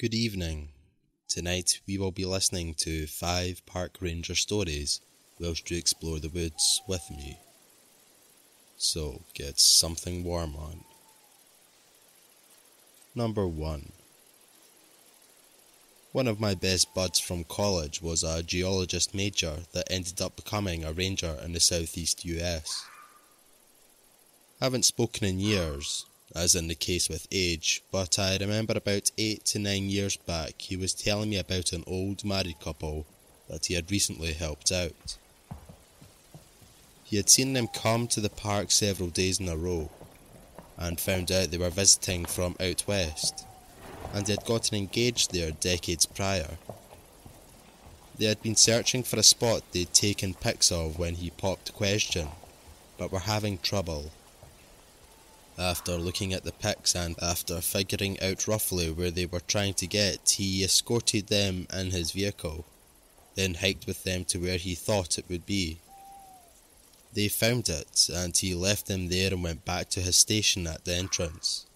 Good evening. Tonight we will be listening to 5 park ranger stories whilst you explore the woods with me. So get something warm on. Number 1. One of my best buds from college was a geologist major that ended up becoming a ranger in the southeast US. Haven't spoken in years, as in the case with age, but I remember about 8 to 9 years back he was telling me about an old married couple that he had recently helped out. He had seen them come to the park several days in a row, and found out they were visiting from out west, and had gotten engaged there decades prior. They had been searching for a spot they'd taken pics of when he popped the question, but were having trouble. After looking at the pics and after figuring out roughly where they were trying to get, he escorted them in his vehicle, then hiked with them to where he thought it would be. They found it, and he left them there and went back to his station at the entrance.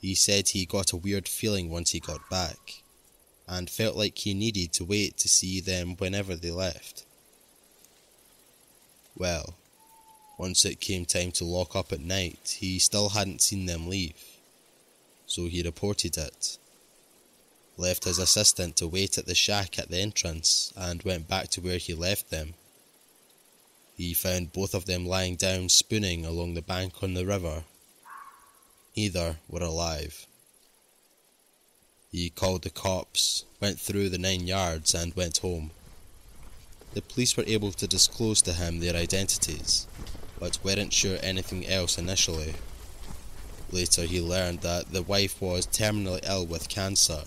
He said he got a weird feeling once he got back, and felt like he needed to wait to see them whenever they left. Well, once it came time to lock up at night, he still hadn't seen them leave, so he reported it, left his assistant to wait at the shack at the entrance, and went back to where he left them. He found both of them lying down spooning along the bank on the river. Neither were alive. He called the cops, went through the 9 yards and went home. The police were able to disclose to him their identities, but weren't sure anything else initially. Later he learned that the wife was terminally ill with cancer,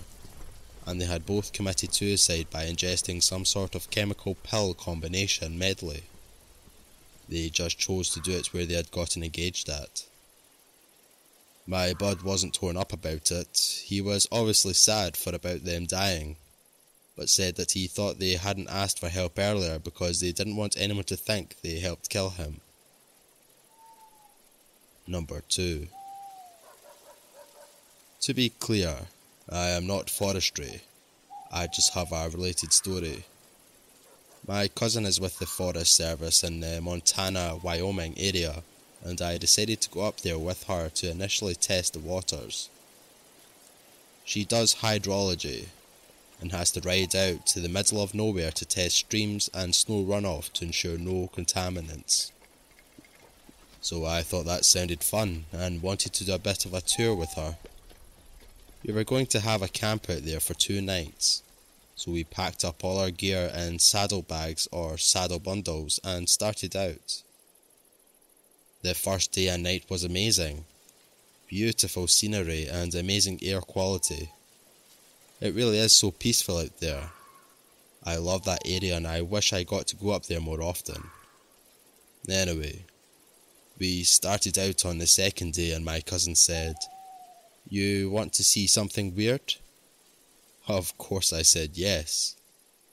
and they had both committed suicide by ingesting some sort of chemical pill combination medley. They just chose to do it where they had gotten engaged at. My bud wasn't torn up about it. He was obviously sad for about them dying, but said that he thought they hadn't asked for help earlier because they didn't want anyone to think they helped kill him. Number 2. To be clear, I am not forestry. I just have a related story. My cousin is with the Forest Service in the Montana, Wyoming area, and I decided to go up there with her to initially test the waters. She does hydrology, and has to ride out to the middle of nowhere to test streams and snow runoff to ensure no contaminants. So I thought that sounded fun, and wanted to do a bit of a tour with her. We were going to have a camp out there for 2 nights, so we packed up all our gear in saddlebags or saddle bundles and started out. The first day and night was amazing. Beautiful scenery and amazing air quality. It really is so peaceful out there. I love that area and I wish I got to go up there more often. Anyway, we started out on the second day and my cousin said, "You want to see something weird?" Of course I said yes.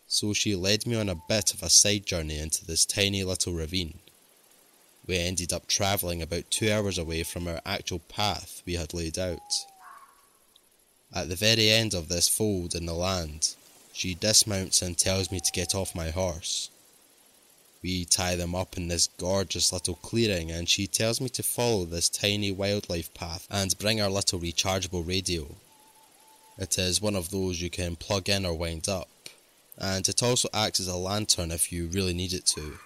So she led me on a bit of a side journey into this tiny little ravine. We ended up travelling about 2 hours away from our actual path we had laid out. At the very end of this fold in the land, she dismounts and tells me to get off my horse. We tie them up in this gorgeous little clearing and she tells me to follow this tiny wildlife path and bring our little rechargeable radio. It is one of those you can plug in or wind up, and it also acts as a lantern if you really need it to.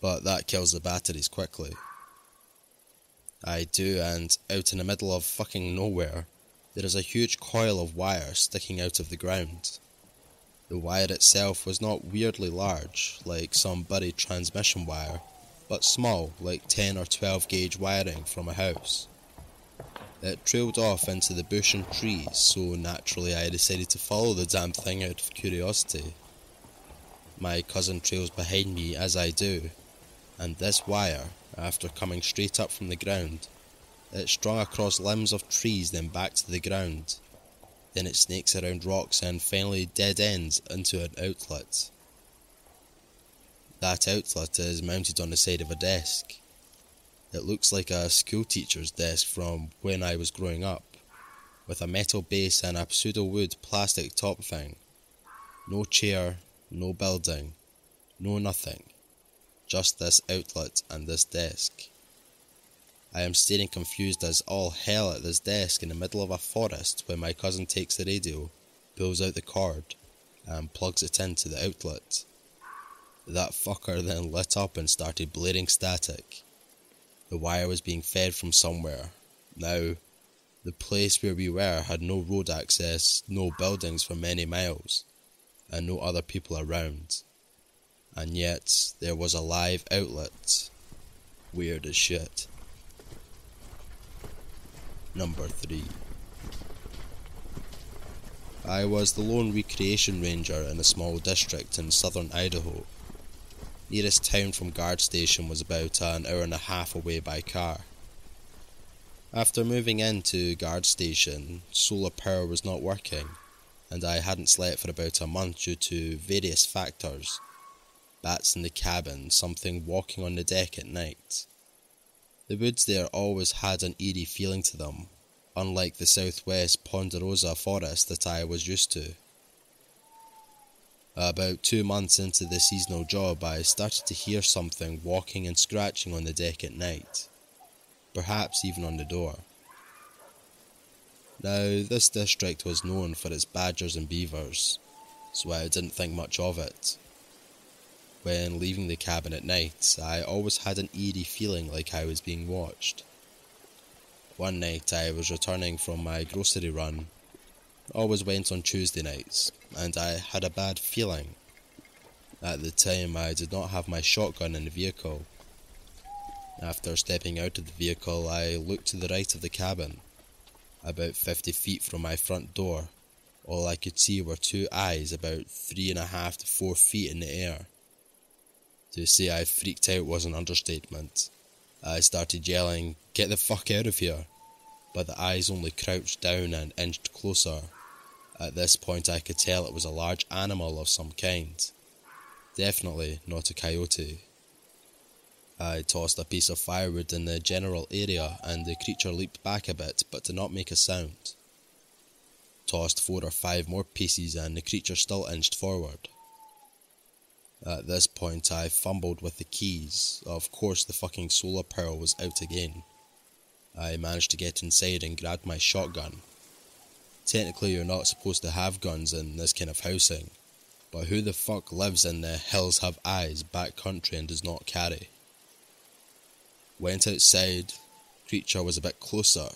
But that kills the batteries quickly. I do, and out in the middle of fucking nowhere, there is a huge coil of wire sticking out of the ground. The wire itself was not weirdly large, like some buried transmission wire, but small, like 10 or 12 gauge wiring from a house. It trailed off into the bush and trees, so naturally I decided to follow the damn thing out of curiosity. My cousin trails behind me as I do, and this wire, after coming straight up from the ground, it strung across limbs of trees then back to the ground. Then it snakes around rocks and finally dead ends into an outlet. That outlet is mounted on the side of a desk. It looks like a schoolteacher's desk from when I was growing up, with a metal base and a pseudo-wood plastic top thing. No chair, no building, no nothing. Just this outlet and this desk. I am staring confused as all hell at this desk in the middle of a forest when my cousin takes the radio, pulls out the cord, and plugs it into the outlet. That fucker then lit up and started blaring static. The wire was being fed from somewhere. Now, the place where we were had no road access, no buildings for many miles, and no other people around. And yet, there was a live outlet. Weird as shit. Number 3. I was the lone recreation ranger in a small district in southern Idaho. Nearest town from guard station was about an hour and a half away by car. After moving into guard station, solar power was not working, and I hadn't slept for about a month due to various factors. Bats in the cabin, something walking on the deck at night. The woods there always had an eerie feeling to them, unlike the southwest ponderosa forest that I was used to. About 2 months into the seasonal job, I started to hear something walking and scratching on the deck at night, perhaps even on the door. Now, this district was known for its badgers and beavers, so I didn't think much of it. When leaving the cabin at night, I always had an eerie feeling like I was being watched. One night I was returning from my grocery run. Always went on Tuesday nights, and I had a bad feeling. At the time I did not have my shotgun in the vehicle. After stepping out of the vehicle, I looked to the right of the cabin. About 50 feet from my front door, all I could see were two eyes about 3.5 to 4 feet in the air. To say I freaked out was an understatement. I started yelling, "Get the fuck out of here!" But the eyes only crouched down and inched closer. At this point I could tell it was a large animal of some kind. Definitely not a coyote. I tossed a piece of firewood in the general area and the creature leaped back a bit but did not make a sound. Tossed 4 or 5 more pieces and the creature still inched forward. At this point I fumbled with the keys. Of course the fucking solar power was out again. I managed to get inside and grabbed my shotgun. Technically you're not supposed to have guns in this kind of housing, but who the fuck lives in the hills have eyes backcountry and does not carry? Went outside, creature was a bit closer,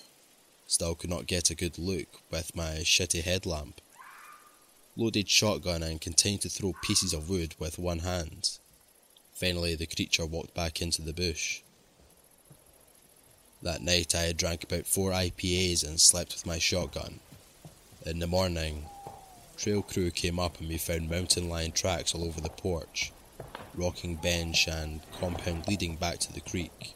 still could not get a good look with my shitty headlamp. Loaded shotgun and continued to throw pieces of wood with one hand. Finally the creature walked back into the bush. That night I had drank about 4 IPAs and slept with my shotgun. In the morning, trail crew came up and we found mountain lion tracks all over the porch, rocking bench and compound leading back to the creek.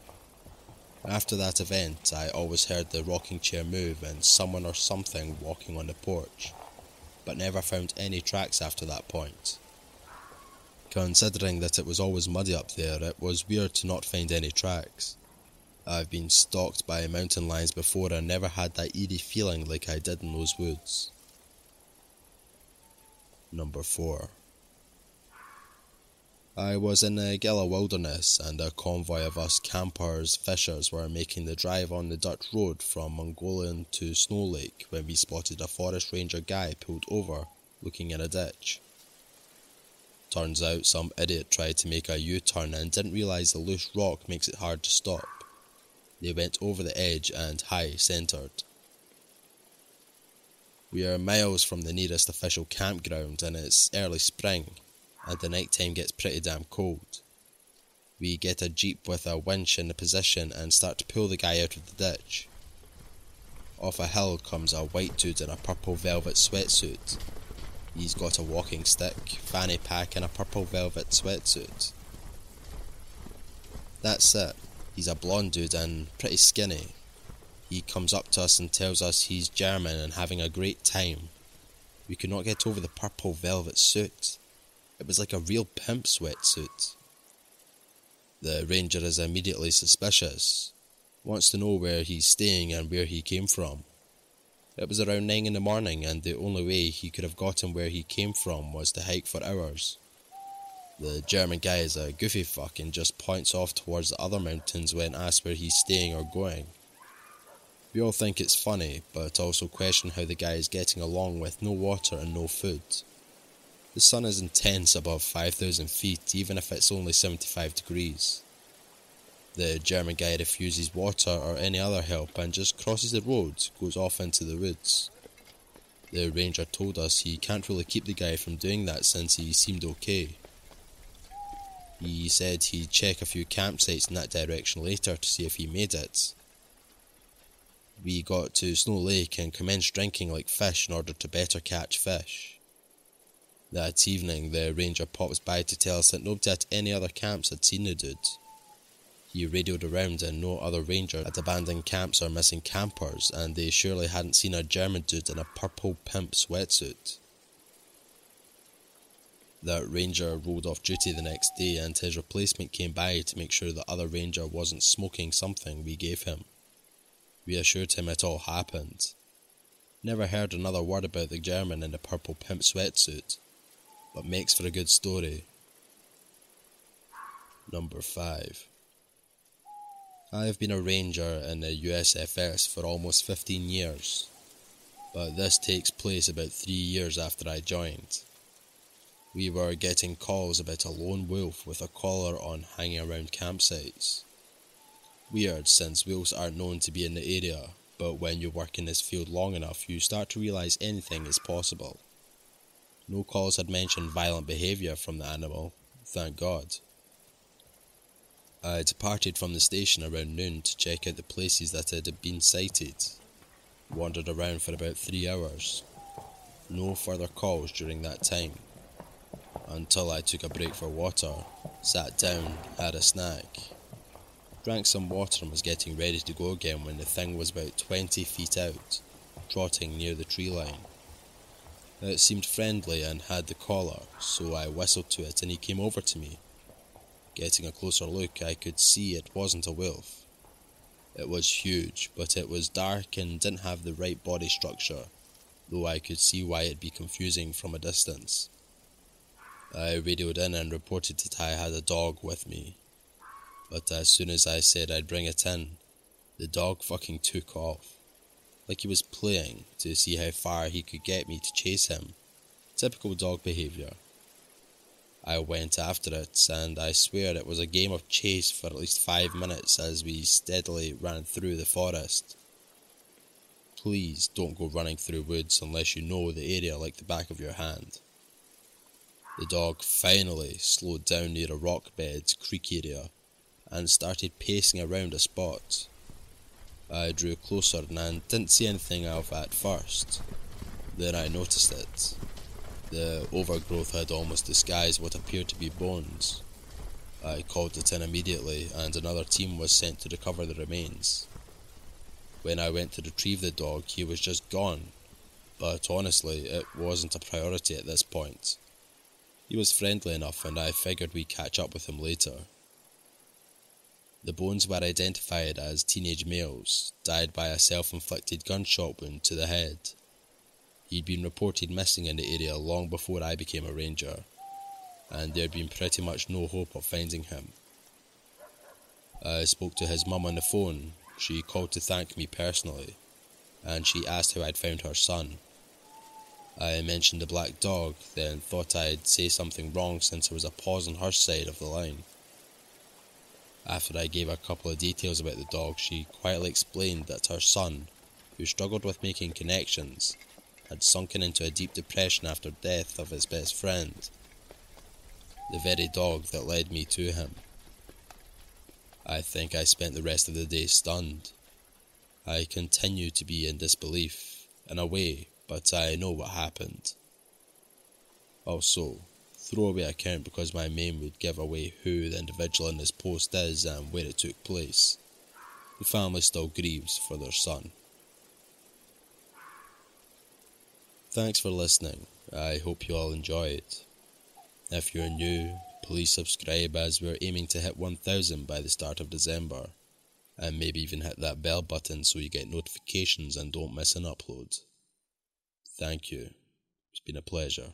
After that event I always heard the rocking chair move and someone or something walking on the porch, but never found any tracks after that point. Considering that it was always muddy up there, it was weird to not find any tracks. I've been stalked by mountain lions before and never had that eerie feeling like I did in those woods. Number 4. I was in the Gila Wilderness and a convoy of us campers, fishers were making the drive on the Dutch road from Mongolian to Snow Lake when we spotted a forest ranger guy pulled over, looking in a ditch. Turns out some idiot tried to make a U-turn and didn't realise the loose rock makes it hard to stop. They went over the edge and high-centred. We are miles from the nearest official campground and it's early spring, and the night time gets pretty damn cold. We get a jeep with a winch in the position and start to pull the guy out of the ditch. Off a hill comes a white dude in a purple velvet sweatsuit. He's got a walking stick, fanny pack and a purple velvet sweatsuit. That's it. He's a blonde dude and pretty skinny. He comes up to us and tells us he's German and having a great time. We could not get over the purple velvet suit. It was like a real pimp sweatsuit. The ranger is immediately suspicious, wants to know where he's staying and where he came from. It was around 9 in the morning, and the only way he could have gotten where he came from was to hike for hours. The German guy is a goofy fuck and just points off towards the other mountains when asked where he's staying or going. We all think it's funny, but also question how the guy is getting along with no water and no food. The sun is intense above 5,000 feet, even if it's only 75 degrees. The German guy refuses water or any other help and just crosses the road, goes off into the woods. The ranger told us he can't really keep the guy from doing that since he seemed okay. He said he'd check a few campsites in that direction later to see if he made it. We got to Snow Lake and commenced drinking like fish in order to better catch fish. That evening, the ranger pops by to tell us that nobody at any other camps had seen the dude. He radioed around and no other ranger had abandoned camps or missing campers, and they surely hadn't seen a German dude in a purple pimp sweatsuit. That ranger rolled off duty the next day, and his replacement came by to make sure the other ranger wasn't smoking something we gave him. We assured him it all happened. Never heard another word about the German in the purple pimp sweatsuit, but makes for a good story. Number 5. I have been a ranger in the USFS for almost 15 years, but this takes place about 3 years after I joined. We were getting calls about a lone wolf with a collar on hanging around campsites. Weird, since wolves aren't known to be in the area, but when you work in this field long enough you start to realise anything is possible. No calls had mentioned violent behaviour from the animal, thank God. I departed from the station around noon to check out the places that had been sighted. Wandered around for about 3 hours. No further calls during that time. Until I took a break for water, sat down, had a snack. Drank some water and was getting ready to go again when the thing was about 20 feet out, trotting near the tree line. It seemed friendly and had the collar, so I whistled to it and he came over to me. Getting a closer look, I could see it wasn't a wolf. It was huge, but it was dark and didn't have the right body structure, though I could see why it'd be confusing from a distance. I radioed in and reported that I had a dog with me, but as soon as I said I'd bring it in, the dog fucking took off. Like he was playing to see how far he could get me to chase him. Typical dog behaviour. I went after it, and I swear it was a game of chase for at least 5 minutes as we steadily ran through the forest. Please don't go running through woods unless you know the area like the back of your hand. The dog finally slowed down near a rock bed's creek area and started pacing around a spot. I drew closer and didn't see anything of at first. Then I noticed it. The overgrowth had almost disguised what appeared to be bones. I called it in immediately and another team was sent to recover the remains. When I went to retrieve the dog, he was just gone, but honestly, it wasn't a priority at this point. He was friendly enough and I figured we'd catch up with him later. The bones were identified as teenage males, died by a self-inflicted gunshot wound to the head. He'd been reported missing in the area long before I became a ranger, and there'd been pretty much no hope of finding him. I spoke to his mum on the phone. She called to thank me personally, and she asked how I'd found her son. I mentioned the black dog, then thought I'd say something wrong since there was a pause on her side of the line. After I gave a couple of details about the dog, she quietly explained that her son, who struggled with making connections, had sunken into a deep depression after death of his best friend, the very dog that led me to him. I think I spent the rest of the day stunned. I continue to be in disbelief, in a way, but I know what happened. Also, throwaway account because my name would give away who the individual in this post is and where it took place. The family still grieves for their son. Thanks for listening. I hope you all enjoyed. If you're new, please subscribe as we're aiming to hit 1,000 by the start of December, and maybe even hit that bell button so you get notifications and don't miss an upload. Thank you. It's been a pleasure.